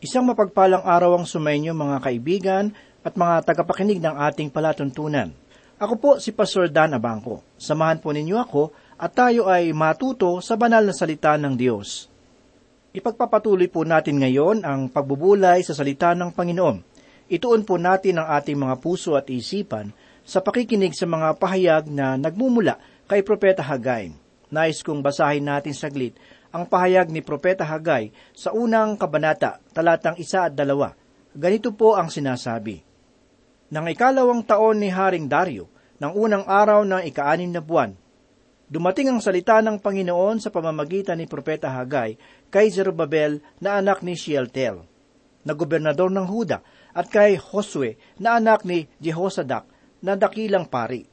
Isang mapagpalang araw ang sumainyo mga kaibigan at mga tagapakinig ng ating palatuntunan. Ako po si Pastor Dan Abangco. Samahan po ninyo ako at tayo ay matuto sa banal na salita ng Diyos. Ipagpapatuloy po natin ngayon ang pagbubulay sa salita ng Panginoon. Ituon po natin ang ating mga puso at isipan sa pakikinig sa mga pahayag na nagmumula kay Propeta Hagai. Nais kong basahin natin saglit ang pahayag ni Propeta Hagai sa unang kabanata, talatang 1 at 2. Ganito po ang sinasabi. Nang 12 taon ni Haring Dario, ng unang araw ng 6 na buwan, dumating ang salita ng Panginoon sa pamamagitan ni Propeta Hagai kay Zerubabel na anak ni Shieltel, na gobernador ng Huda, at kay Josue na anak ni Jehosadak na dakilang pari.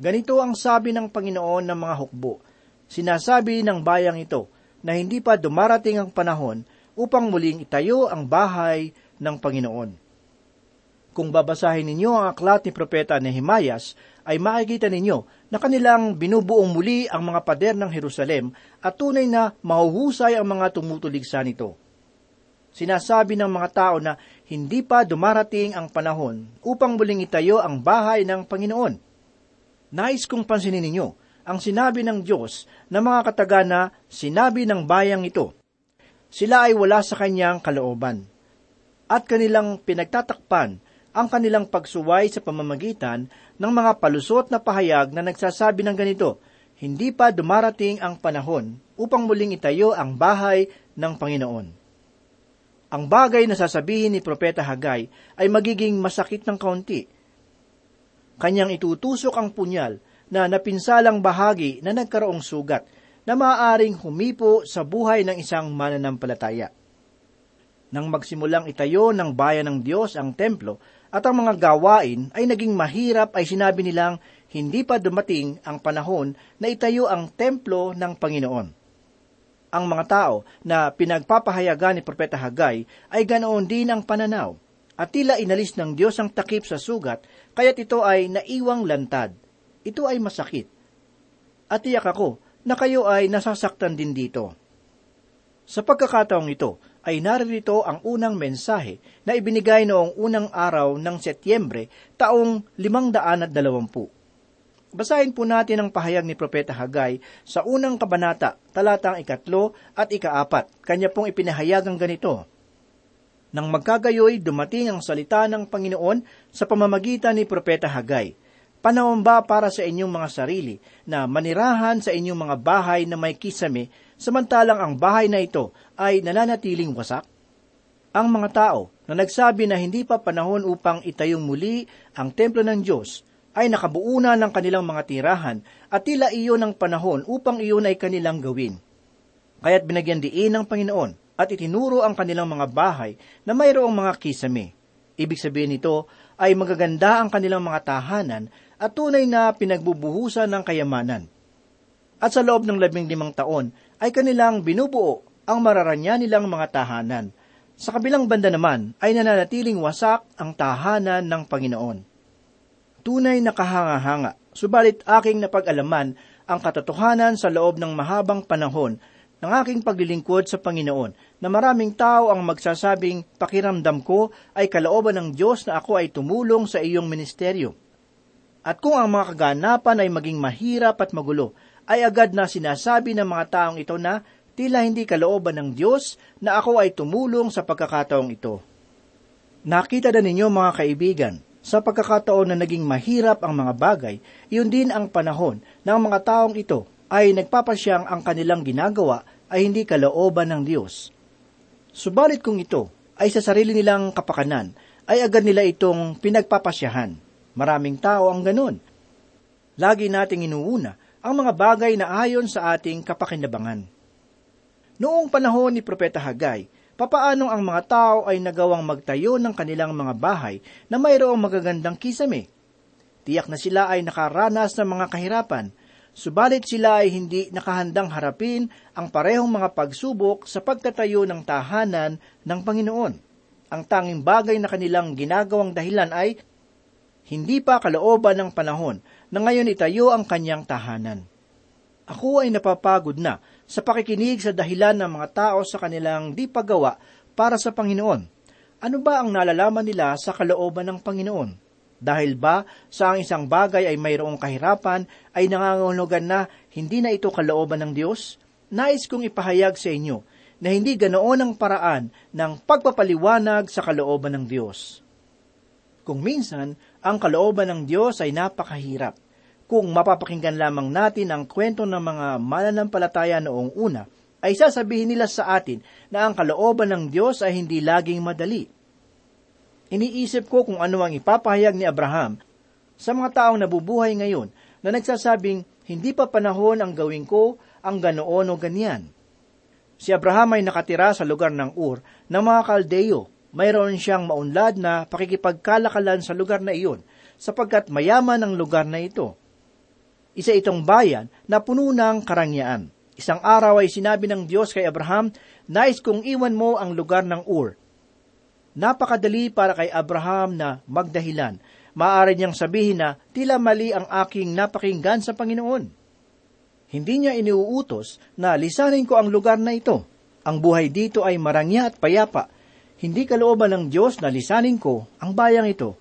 Ganito ang sabi ng Panginoon ng mga hukbo. Sinasabi ng bayang ito na hindi pa dumarating ang panahon upang muling itayo ang bahay ng Panginoon. Kung babasahin ninyo ang aklat ni Propeta Nehemias, ay makikita ninyo na kanilang binubuong muli ang mga pader ng Jerusalem at tunay na mahuhusay ang mga tumutuligsa nito. Sinasabi ng mga tao na hindi pa dumarating ang panahon upang muling itayo ang bahay ng Panginoon. Nais kong pansinin ninyo ang sinabi ng Diyos na mga katagana sinabi ng bayang ito. Sila ay wala sa kanyang kalooban, at kanilang pinagtatakpan ang kanilang pagsuway sa pamamagitan ng mga palusot na pahayag na nagsasabi ng ganito, hindi pa dumarating ang panahon upang muling itayo ang bahay ng Panginoon. Ang bagay na sasabihin ni Propeta Hagai ay magiging masakit ng kaunti. Kanyang itutusok ang punyal na napinsalang bahagi na nagkaroong sugat na maaaring humipo sa buhay ng isang mananampalataya. Nang magsimulang itayo ng bayan ng Diyos ang templo at ang mga gawain ay naging mahirap, ay sinabi nilang hindi pa dumating ang panahon na itayo ang templo ng Panginoon. Ang mga tao na pinagpapahayagan ni Propeta Hagai ay ganoon din ang pananaw at tila inalis ng Diyos ang takip sa sugat kaya't ito ay naiwang lantad. Ito ay masakit. At tiyak ako na kayo ay nasasaktan din dito. Sa pagkakataong ito, ay naririto ang unang mensahe na ibinigay noong unang araw ng Setyembre, taong 520. Basahin po natin ang pahayag ni Propeta Hagai sa unang kabanata, talatang 3 at 4. Kanya pong ipinahayag ang ganito. Nang magkagayoy, dumating ang salita ng Panginoon sa pamamagitan ni Propeta Hagai. Panahon ba para sa inyong mga sarili na manirahan sa inyong mga bahay na may kisame, samantalang ang bahay na ito ay nananatiling wasak? Ang mga tao na nagsabi na hindi pa panahon upang itayong muli ang templo ng Diyos ay nakabuo na ng kanilang mga tirahan at tila iyon ang panahon upang iyon ay kanilang gawin. Kaya't binagyan diin ng Panginoon at itinuro ang kanilang mga bahay na mayroong mga kisame. Ibig sabihin nito ay magaganda ang kanilang mga tahanan at tunay na pinagbubuhusan ng kayamanan. At sa loob ng 15 taon ay kanilang binubuo ang mararanya nilang mga tahanan. Sa kabilang banda naman ay nananatiling wasak ang tahanan ng Panginoon. Tunay na kahanga-hanga, subalit aking napag-alaman ang katotohanan sa loob ng mahabang panahon ng aking paglilingkod sa Panginoon, na maraming tao ang magsasabing, pakiramdam ko ay kalooban ng Diyos na ako ay tumulong sa iyong ministeryo. At kung ang mga kaganapan ay maging mahirap at magulo, ay agad na sinasabi ng mga taong ito na tila hindi kalooban ng Diyos na ako ay tumulong sa pagkakataong ito. Nakita na ninyo mga kaibigan, sa pagkakataon na naging mahirap ang mga bagay, iyon din ang panahon ng mga taong ito ay nagpapasyang ang kanilang ginagawa ay hindi kalooban ng Diyos. Subalit kung ito ay sa sarili nilang kapakanan, ay agad nila itong pinagpapasyahan. Maraming tao ang ganun. Lagi nating inuuna ang mga bagay na ayon sa ating kapakinabangan. Noong panahon ni Propeta Hagai, papaanong ang mga tao ay nagawang magtayo ng kanilang mga bahay na mayroong magagandang kisame? Tiyak na sila ay nakaranas ng mga kahirapan, subalit sila ay hindi nakahandang harapin ang parehong mga pagsubok sa pagtatayo ng tahanan ng Panginoon. Ang tanging bagay na kanilang ginagawang dahilan ay hindi pa kalooban ng panahon na ngayon itayo ang kanyang tahanan. Ako ay napapagod na sa pakikinig sa dahilan ng mga tao sa kanilang di paggawa para sa Panginoon. Ano ba ang nalalaman nila sa kalooban ng Panginoon? Dahil ba sa ang isang bagay ay mayroong kahirapan, ay nangangahulugan na hindi na ito kalooban ng Diyos? Nais kong ipahayag sa inyo na hindi ganoon ang paraan ng pagpapaliwanag sa kalooban ng Diyos. Kung minsan, ang kalooban ng Diyos ay napakahirap. Kung mapapakinggan lamang natin ang kwento ng mga mananampalataya noong una, ay sasabihin nila sa atin na ang kalooban ng Diyos ay hindi laging madali. Iniisip ko kung ano ang ipapahayag ni Abraham sa mga taong nabubuhay ngayon na nagsasabing, hindi pa panahon ang gawin ko ang ganoon o ganyan. Si Abraham ay nakatira sa lugar ng Ur ng mga Kaldeo. Mayroon siyang maunlad na pakikipagkalakalan sa lugar na iyon sapagkat mayaman ang lugar na ito. Isa itong bayan na puno ng karangyaan. Isang araw ay sinabi ng Diyos kay Abraham, nais kong iwan mo ang lugar ng Ur. Napakadali para kay Abraham na magdahilan. Maaari niyang sabihin na tila mali ang aking napakinggan sa Panginoon. Hindi niya iniuutos na lisanin ko ang lugar na ito. Ang buhay dito ay marangya at payapa. Hindi kalooban ng Diyos na lisanin ko ang bayang ito.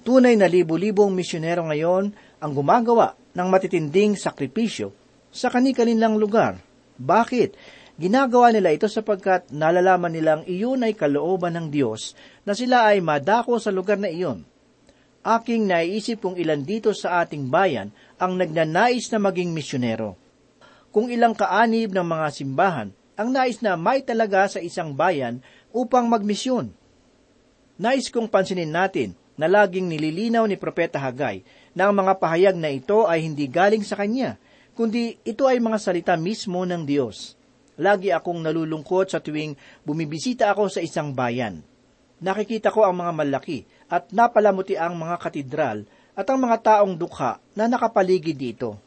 Tunay na libu-libong misyonero ngayon ang gumagawa ng matitinding sakripisyo sa kani-kanilang lugar. Bakit? Ginagawa nila ito sapagkat nalalaman nilang iyon ay kalooban ng Diyos na sila ay madako sa lugar na iyon. Aking naiisip kung ilan dito sa ating bayan ang nagnanais na maging misyonero. Kung ilang kaanib ng mga simbahan ang nais na may talaga sa isang bayan upang magmisyon. Nais kong pansinin natin na laging nililinaw ni Propeta Hagai na ang mga pahayag na ito ay hindi galing sa kanya, kundi ito ay mga salita mismo ng Diyos. Lagi akong nalulungkot sa tuwing bumibisita ako sa isang bayan. Nakikita ko ang mga malaki at napalamuti ang mga katedral at ang mga taong dukha na nakapaligid dito.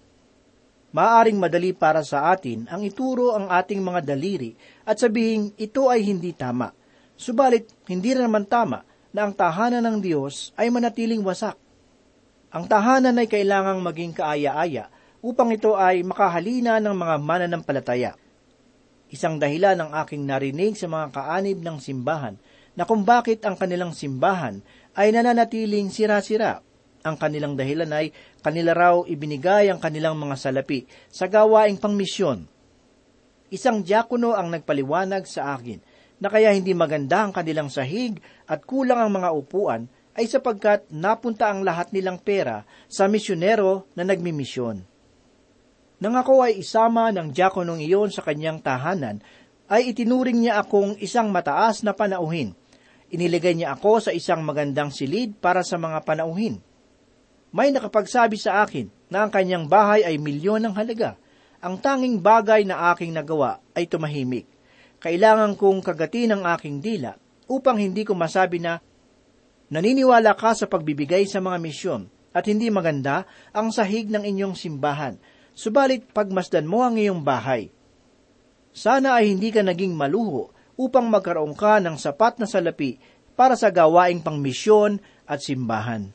Maaring madali para sa atin ang ituro ang ating mga daliri at sabihing ito ay hindi tama. Subalit, hindi rin naman tama na ang tahanan ng Diyos ay manatiling wasak. Ang tahanan ay kailangang maging kaaya-aya upang ito ay makahalina ng mga mananampalataya. Isang dahilan ang aking narinig sa mga kaanib ng simbahan na kung bakit ang kanilang simbahan ay nananatiling sira-sira. Ang kanilang dahilan ay kanila raw ibinigay ang kanilang mga salapi sa gawaing pangmisyon. Isang diakono ang nagpaliwanag sa akin na kaya hindi maganda ang kanilang sahig at kulang ang mga upuan ay sapagkat napunta ang lahat nilang pera sa misyonero na nagmimisyon. Nang ako ay isama ng diakonong iyon sa kanyang tahanan, ay itinuring niya akong isang mataas na panauhin. Iniligay niya ako sa isang magandang silid para sa mga panauhin. May nakapagsabi sa akin na ang kanyang bahay ay milyon ng halaga. Ang tanging bagay na aking nagawa ay tumahimik. Kailangan kong kagatin ang aking dila upang hindi ko masabi na naniniwala ka sa pagbibigay sa mga misyon at hindi maganda ang sahig ng inyong simbahan. Subalit pagmasdan mo ang iyong bahay. Sana ay hindi ka naging maluho upang magkaroon ka ng sapat na salapi para sa gawaing pangmisyon at simbahan.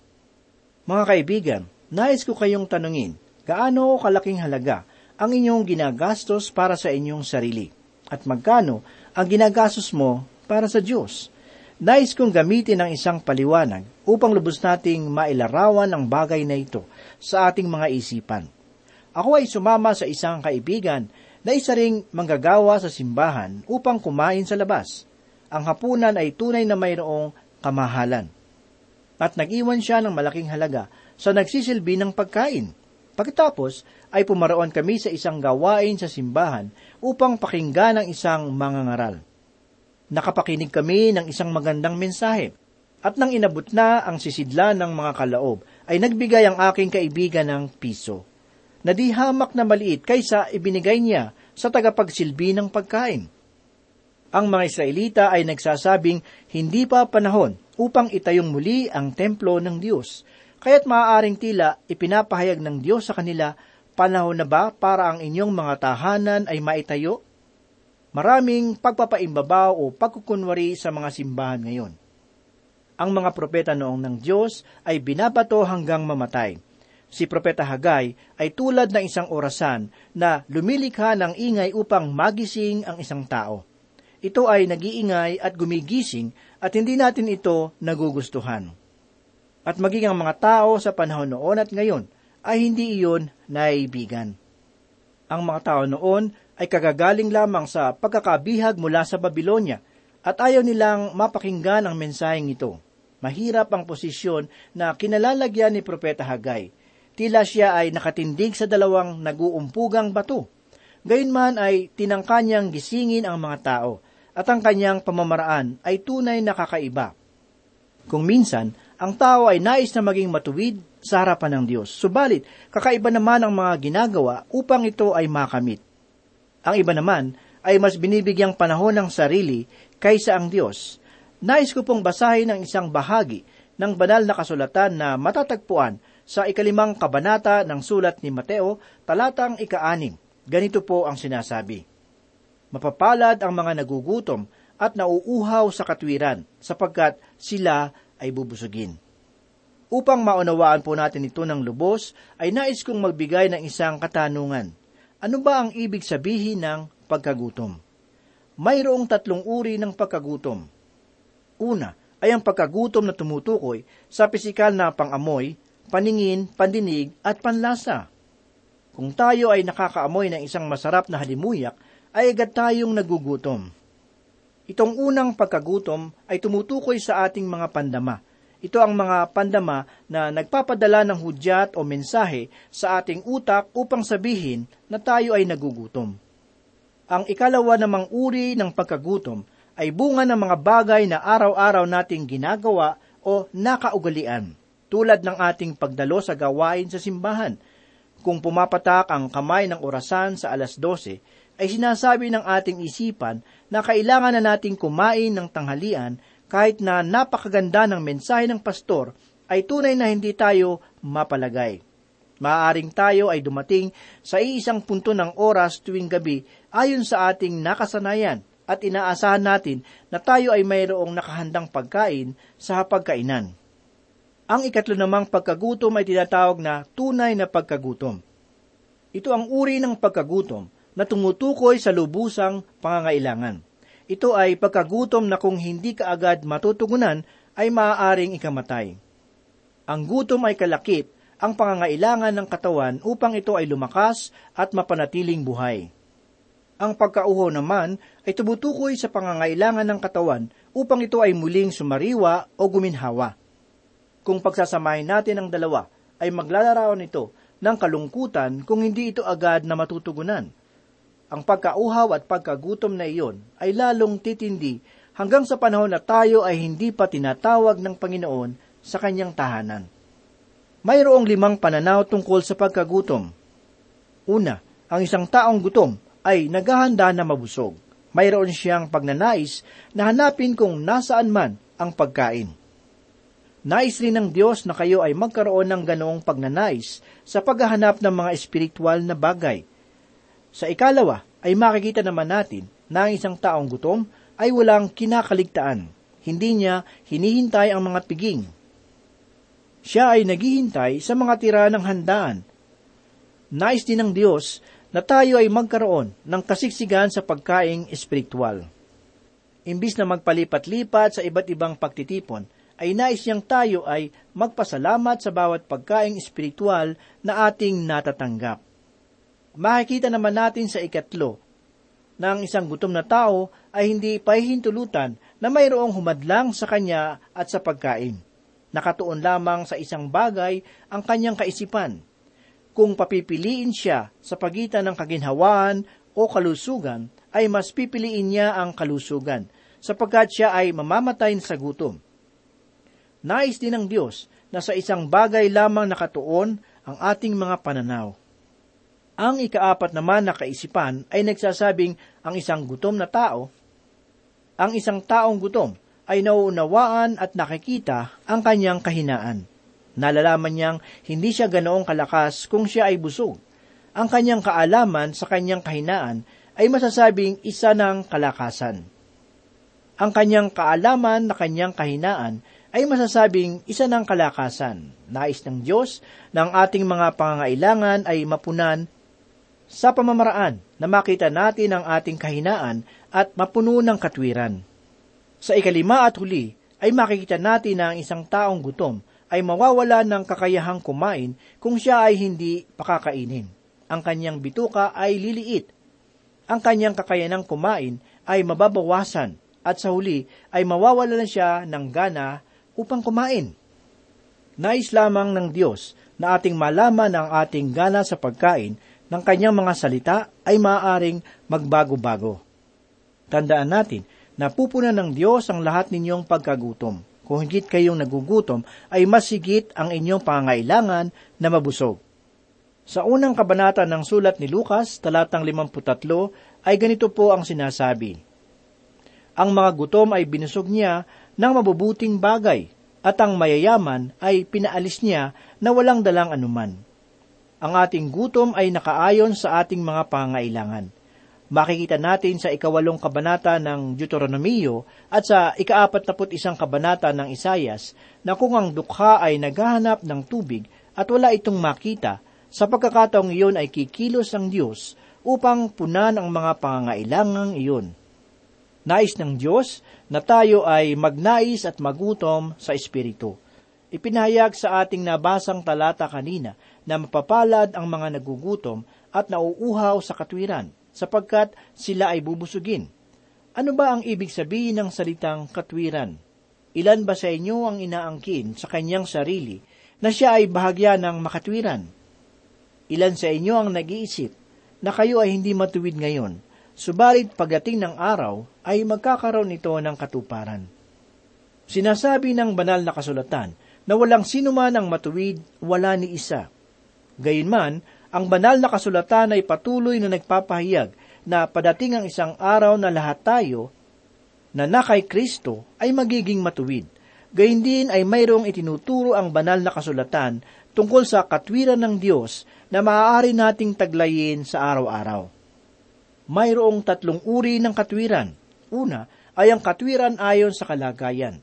Mga kaibigan, nais ko kayong tanungin, gaano kalaking halaga ang inyong ginagastos para sa inyong sarili? At magkano ang ginagastos mo para sa Diyos? Nais kong gamitin ang isang paliwanag upang lubos nating mailarawan ang bagay na ito sa ating mga isipan. Ako ay sumama sa isang kaibigan na isa ring manggagawa sa simbahan upang kumain sa labas. Ang hapunan ay tunay na mayroong kamahalan. At nag-iwan siya ng malaking halaga sa nagsisilbi ng pagkain. Pagkatapos ay pumaroon kami sa isang gawain sa simbahan upang pakinggan ang isang mangangaral. Nakapakinig kami ng isang magandang mensahe. At nang inabot na ang sisidlan ng mga kalaob, ay nagbigay ang aking kaibigan ng piso. Na di hamak na maliit kaysa ibinigay niya sa tagapagsilbi ng pagkain. Ang mga Israelita ay nagsasabing hindi pa panahon upang itayong muli ang templo ng Diyos, kaya't maaaring tila ipinapahayag ng Diyos sa kanila, panahon na ba para ang inyong mga tahanan ay maitayo? Maraming pagpapaimbabaw o pagkukunwari sa mga simbahan ngayon. Ang mga propeta noong ng Diyos ay binabato hanggang mamatay. Si Propeta Hagai ay tulad ng isang orasan na lumilikha ng ingay upang magising ang isang tao. ito ay nag-iingay at gumigising at hindi natin ito nagugustuhan. At maging ang mga tao sa panahon noon at ngayon ay hindi iyon naibigan. Ang mga tao noon ay kagagaling lamang sa pagkakabihag mula sa Babilonia at ayaw nilang mapakinggan ang mensaheng ito. Mahirap ang posisyon na kinalalagyan ni Propeta Hagai. Tila siya ay nakatindig sa dalawang naguumpugang bato. Gayunman ay tinangka niyang gisingin ang mga tao at ang kanyang pamamaraan ay tunay na kakaiba. Kung minsan, ang tao ay nais na maging matuwid sa harapan ng Diyos, subalit kakaiba naman ang mga ginagawa upang ito ay makamit. Ang iba naman ay mas binibigyang panahon ng sarili kaysa ang Diyos. Nais ko pong basahin ang isang bahagi ng banal na kasulatan na matatagpuan sa 5 kabanata ng sulat ni Mateo, talatang 6. Ganito po ang sinasabi. Mapapalad ang mga nagugutom at nauuhaw sa katwiran, sapagkat sila ay bubusugin. Upang maunawaan po natin ito ng lubos, ay nais kong magbigay ng isang katanungan. Ano ba ang ibig sabihin ng pagkagutom? Mayroong 3 uri ng pagkagutom. Una, ay ang pagkagutom na tumutukoy sa pisikal na pangamoy, paningin, pandinig, at panlasa. Kung tayo ay nakakaamoy ng isang masarap na halimuyak, ay agad tayong nagugutom. Itong unang pagkagutom ay tumutukoy sa ating mga pandama. Ito ang mga pandama na nagpapadala ng hudyat o mensahe sa ating utak upang sabihin na tayo ay nagugutom. Ang 2 namang uri ng pagkagutom ay bunga ng mga bagay na araw-araw nating ginagawa o nakaugalian, tulad ng ating pagdalo sa gawain sa simbahan. Kung pumapatak ang kamay ng orasan sa 12:00, ay sinasabi ng ating isipan na kailangan na nating kumain ng tanghalian kahit na napakaganda ng mensahe ng pastor ay tunay na hindi tayo mapalagay. Maaaring tayo ay dumating sa iisang punto ng oras tuwing gabi ayon sa ating nakasanayan at inaasahan natin na tayo ay mayroong nakahandang pagkain sa hapagkainan. Ang 3 namang pagkagutom ay tinatawag na tunay na pagkagutom. Ito ang uri ng pagkagutom na tumutukoy sa lubusang pangangailangan. Ito ay pagkagutom na kung hindi ka agad matutugunan ay maaaring ikamatay. Ang gutom ay kalakip ang pangangailangan ng katawan upang ito ay lumakas at mapanatiling buhay. Ang pagkauho naman ay tumutukoy sa pangangailangan ng katawan upang ito ay muling sumariwa o guminhawa. Kung pagsasamahin natin ang dalawa ay maglalarawan ito ng kalungkutan kung hindi ito agad na matutugunan. Ang pagkauhaw at pagkagutom na iyon ay lalong titindi hanggang sa panahon na tayo ay hindi pa tinatawag ng Panginoon sa kanyang tahanan. Mayroong 5 pananaw tungkol sa pagkagutom. Una, ang isang taong gutom ay naghahanda na mabusog. Mayroon siyang pagnanais na hanapin kung nasaan man ang pagkain. Nais rin ng Diyos na kayo ay magkaroon ng ganoong pagnanais sa paghahanap ng mga espiritual na bagay. Sa 4 ay makikita naman natin na ang isang taong gutom ay walang kinakaligtaan. Hindi niya hinihintay ang mga piging. Siya ay naghihintay sa mga tira ng handaan. Nais din ng Diyos na tayo ay magkaroon ng kasigsigan sa pagkaing espiritual. Imbis na magpalipat-lipat sa iba't ibang pagtitipon, ay nais niyang tayo ay magpasalamat sa bawat pagkaing espiritual na ating natatanggap. Makikita naman natin sa 4 na ang isang gutom na tao ay hindi pahihintulutan na mayroong humadlang sa kanya at sa pagkain. Nakatuon lamang sa isang bagay ang kanyang kaisipan. Kung papipiliin siya sa pagitan ng kaginhawaan o kalusugan, ay mas pipiliin niya ang kalusugan, sapagkat siya ay mamamatay sa gutom. Nais din ng Diyos na sa isang bagay lamang nakatuon ang ating mga pananaw. Ang 4 naman na kaisipan ay nagsasabing ang isang taong gutom ay nauunawaan at nakikita ang kanyang kahinaan. Nalalaman niyang hindi siya ganoong kalakas kung siya ay busog. Ang kanyang kaalaman sa kanyang kahinaan ay masasabing isa ng kalakasan. Ang kanyang kaalaman na kanyang kahinaan ay masasabing isa ng kalakasan. Nais ng Diyos na ang ating mga pangangailangan ay mapunan sa pamamaraan na makita natin ang ating kahinaan at mapuno ng katwiran. Sa ikalima at huli ay makikita natin na ang isang taong gutom ay mawawala ng kakayahang kumain kung siya ay hindi pakakainin. Ang kanyang bituka ay liliit. Ang kanyang kakayanang kumain ay mababawasan at sa huli ay mawawala na siya ng gana upang kumain. Nais lamang ng Diyos na ating malaman ang ating gana sa pagkain ng kanyang mga salita ay maaaring magbago-bago. Tandaan natin na pupunan ng Diyos ang lahat ninyong pagkagutom. Kung higit kayong nagugutom, ay mas higit ang inyong pangailangan na mabusog. Sa unang kabanata ng sulat ni Lucas, talatang 53, ay ganito po ang sinasabi. Ang mga gutom ay binusog niya ng mabubuting bagay, at ang mayayaman ay pinaalis niya na walang dalang anuman. Ang ating gutom ay nakaayon sa ating mga pangailangan. Makikita natin sa 8 kabanata ng Deuteronomio at sa 41 kabanata ng Isaias na kung ang dukha ay naghahanap ng tubig at wala itong makita, sa pagkakataong iyon ay kikilos ang Diyos upang punan ang mga pangailangang iyon. Nais ng Diyos na tayo ay magnais at magutom sa Espiritu. Ipinahayag sa ating nabasang talata kanina na mapapalad ang mga nagugutom at nauuhaw sa katwiran, sapagkat sila ay bubusugin. Ano ba ang ibig sabihin ng salitang katwiran? Ilan ba sa inyo ang inaangkin sa kanyang sarili na siya ay bahagya ng makatwiran? Ilan sa inyo ang nag-iisip na kayo ay hindi matuwid ngayon, subalit pagdating ng araw ay magkakaroon ito ng katuparan? Sinasabi ng banal na kasulatan na walang sino man ang matuwid, wala ni isa. Gayunman, ang banal na kasulatan ay patuloy na nagpapahayag na padating ang isang araw na lahat tayo na kay Kristo ay magiging matuwid. Gayun din ay mayroong itinuturo ang banal na kasulatan tungkol sa katwiran ng Diyos na maaari nating taglayin sa araw-araw. Mayroong 3 uri ng katwiran. Una ay ang katwiran ayon sa kalagayan.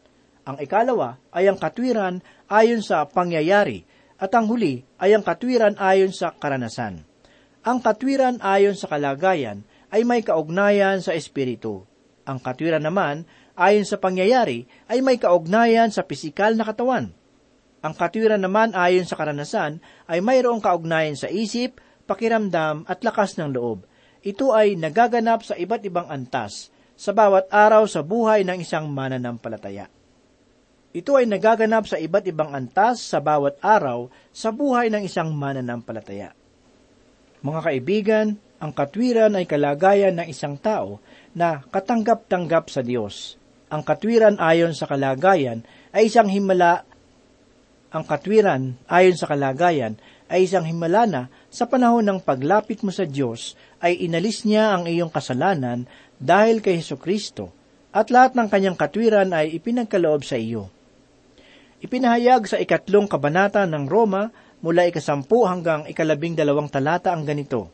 Ang ikalawa ay ang katwiran ayon sa pangyayari. At ang huli ay ang katwiran ayon sa karanasan. Ang katwiran ayon sa kalagayan ay may kaugnayan sa espiritu. Ang katwiran naman ayon sa pangyayari ay may kaugnayan sa pisikal na katawan. Ang katwiran naman ayon sa karanasan ay mayroong kaugnayan sa isip, pakiramdam at lakas ng loob. Ito ay nagaganap sa iba't ibang antas sa bawat araw sa buhay ng isang mananampalataya. Ito ay nagaganap sa iba't ibang antas sa bawat araw sa buhay ng isang mananampalataya. Mga kaibigan, ang katwiran ay kalagayan ng isang tao na katanggap-tanggap sa Diyos. Ang katwiran ayon sa kalagayan ay isang himala. Ang katwiran ayon sa kalagayan ay isang himala na sa panahon ng paglapit mo sa Diyos ay inalis niya ang iyong kasalanan dahil kay Hesukristo at lahat ng kanyang katwiran ay ipinagkaloob sa iyo. Ipinahayag sa 3 kabanata ng Roma mula 10 hanggang 12 talata ang ganito.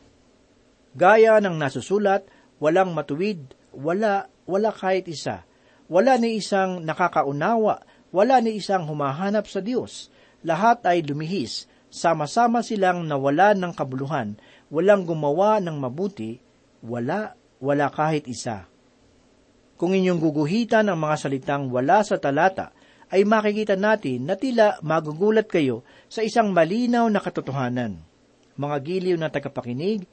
Gaya ng nasusulat, walang matuwid, wala kahit isa. Wala ni isang nakakaunawa, wala ni isang humahanap sa Diyos. Lahat ay lumihis, sama-sama silang nawalan ng kabuluhan, walang gumawa ng mabuti, wala kahit isa. Kung inyong guguhitan ang mga salitang wala sa talata, ay makikita natin na tila magugulat kayo sa isang malinaw na katotohanan. Mga giliw na tagapakinig,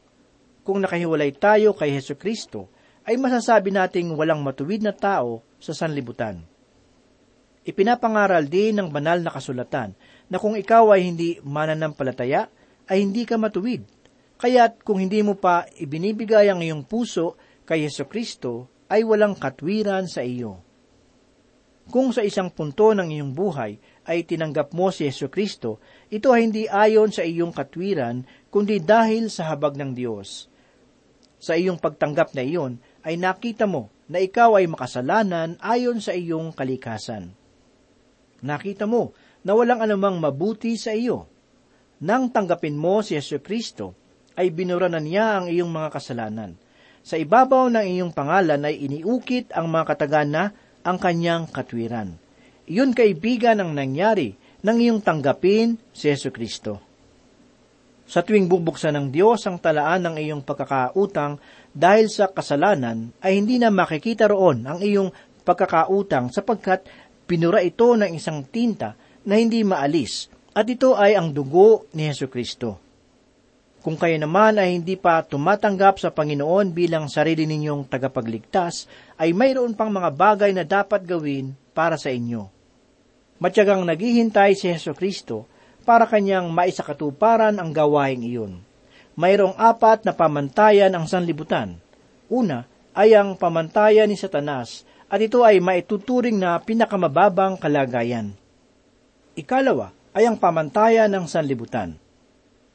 kung nakahiwalay tayo kay Hesukristo, ay masasabi nating walang matuwid na tao sa sanlibutan. Ipinapangaral din ng banal na kasulatan na kung ikaw ay hindi mananampalataya, ay hindi ka matuwid. Kaya't kung hindi mo pa ibinibigay ang iyong puso kay Hesukristo, ay walang katwiran sa iyo. Kung sa isang punto ng iyong buhay ay tinanggap mo si Hesukristo, ito ay hindi ayon sa iyong katwiran, kundi dahil sa habag ng Diyos. Sa iyong pagtanggap na iyon, ay nakita mo na ikaw ay makasalanan ayon sa iyong kalikasan. Nakita mo na walang anumang mabuti sa iyo. Nang tanggapin mo si Hesukristo, ay binuranan niya ang iyong mga kasalanan. Sa ibabaw ng iyong pangalan ay iniukit ang mga katagana ang kanyang katwiran. Iyon, kaibigan, ang nangyari nang iyong tanggapin si Hesukristo. Sa tuwing bubuksan ng Diyos ang talaan ng iyong pagkakautang dahil sa kasalanan, ay hindi na makikita roon ang iyong pagkakautang sapagkat pinura ito ng isang tinta na hindi maalis, at ito ay ang dugo ni Hesukristo. Kung kayo naman ay hindi pa tumatanggap sa Panginoon bilang sarili ninyong tagapagligtas, ay mayroon pang mga bagay na dapat gawin para sa inyo. Matyagang naghihintay si Hesukristo para kanyang maisakatuparan ang gawaing iyon. Mayroong 4 na pamantayan ang sanlibutan. Una ay ang pamantayan ni Satanas, at ito ay maituturing na pinakamababang kalagayan. Ikalawa ay ang pamantayan ng sanlibutan.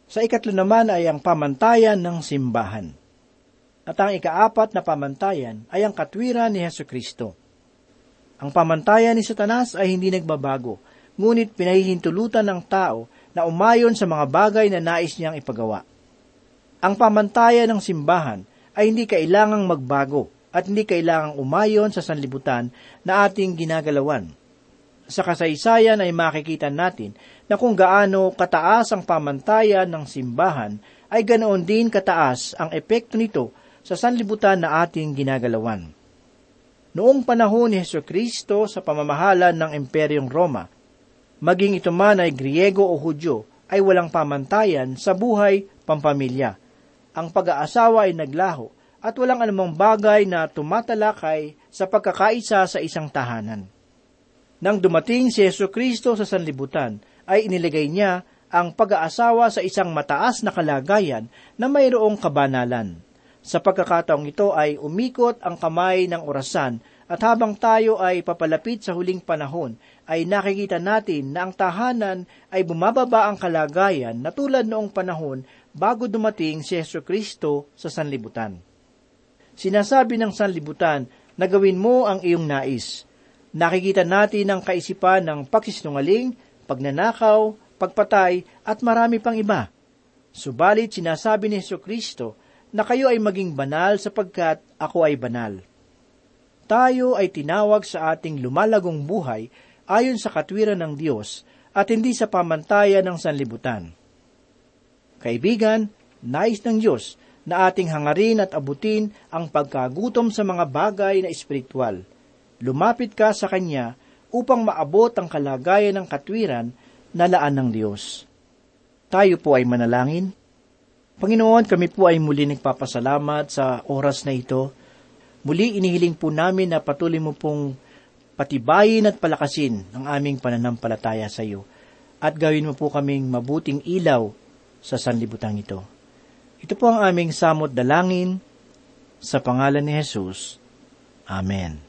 Sa ikatlo naman ay ang pamantayan ng simbahan. At ang 4 na pamantayan ay ang katwiran ni Hesukristo. Ang pamantayan ni Satanas ay hindi nagbabago, ngunit pinahihintulutan ng tao na umayon sa mga bagay na nais niyang ipagawa. Ang pamantayan ng simbahan ay hindi kailangang magbago at hindi kailangang umayon sa sanlibutan na ating ginagalawan. Sa kasaysayan ay makikita natin na kung gaano kataas ang pamantayan ng simbahan, ay ganoon din kataas ang epekto nito sa sanlibutan na ating ginagalawan. Noong panahon ni Hesukristo sa pamamahala ng Imperyong Roma, maging ito man ay Griego o Hudyo, ay walang pamantayan sa buhay pampamilya. Ang pag-aasawa ay naglaho at walang anumang bagay na tumatalakay sa pagkakaisa sa isang tahanan. Nang dumating si Hesukristo sa sanlibutan, ay iniligay niya ang pag-aasawa sa isang mataas na kalagayan na mayroong kabanalan. Sa pagkakataong ito ay umikot ang kamay ng orasan, at habang tayo ay papalapit sa huling panahon, ay nakikita natin na ang tahanan ay bumababa ang kalagayan na tulad noong panahon bago dumating si Hesukristo sa sanlibutan. Sinasabi ng sanlibutan na gawin mo ang iyong nais. Nakikita natin ang kaisipan ng pagsisinungaling, pagnanakaw, pagpatay, at marami pang iba. Subalit sinasabi ni Hesukristo na kayo ay maging banal sapagkat ako ay banal. Tayo ay tinawag sa ating lumalagong buhay ayon sa katwiran ng Diyos at hindi sa pamantayan ng sanlibutan. Kaibigan, nais ng Diyos na ating hangarin at abutin ang pagkagutom sa mga bagay na espiritual. Lumapit ka sa Kanya upang maabot ang kalagayan ng katwiran na laan ng Diyos. Tayo po ay manalangin. Panginoon, kami po ay muli nagpapasalamat sa oras na ito. Muli inihiling po namin na patuloy mo pong patibayin at palakasin ang aming pananampalataya sa iyo, at gawin mo po kaming mabuting ilaw sa sanlibutan ito. Ito po ang aming samot dalangin sa pangalan ni Jesus. Amen.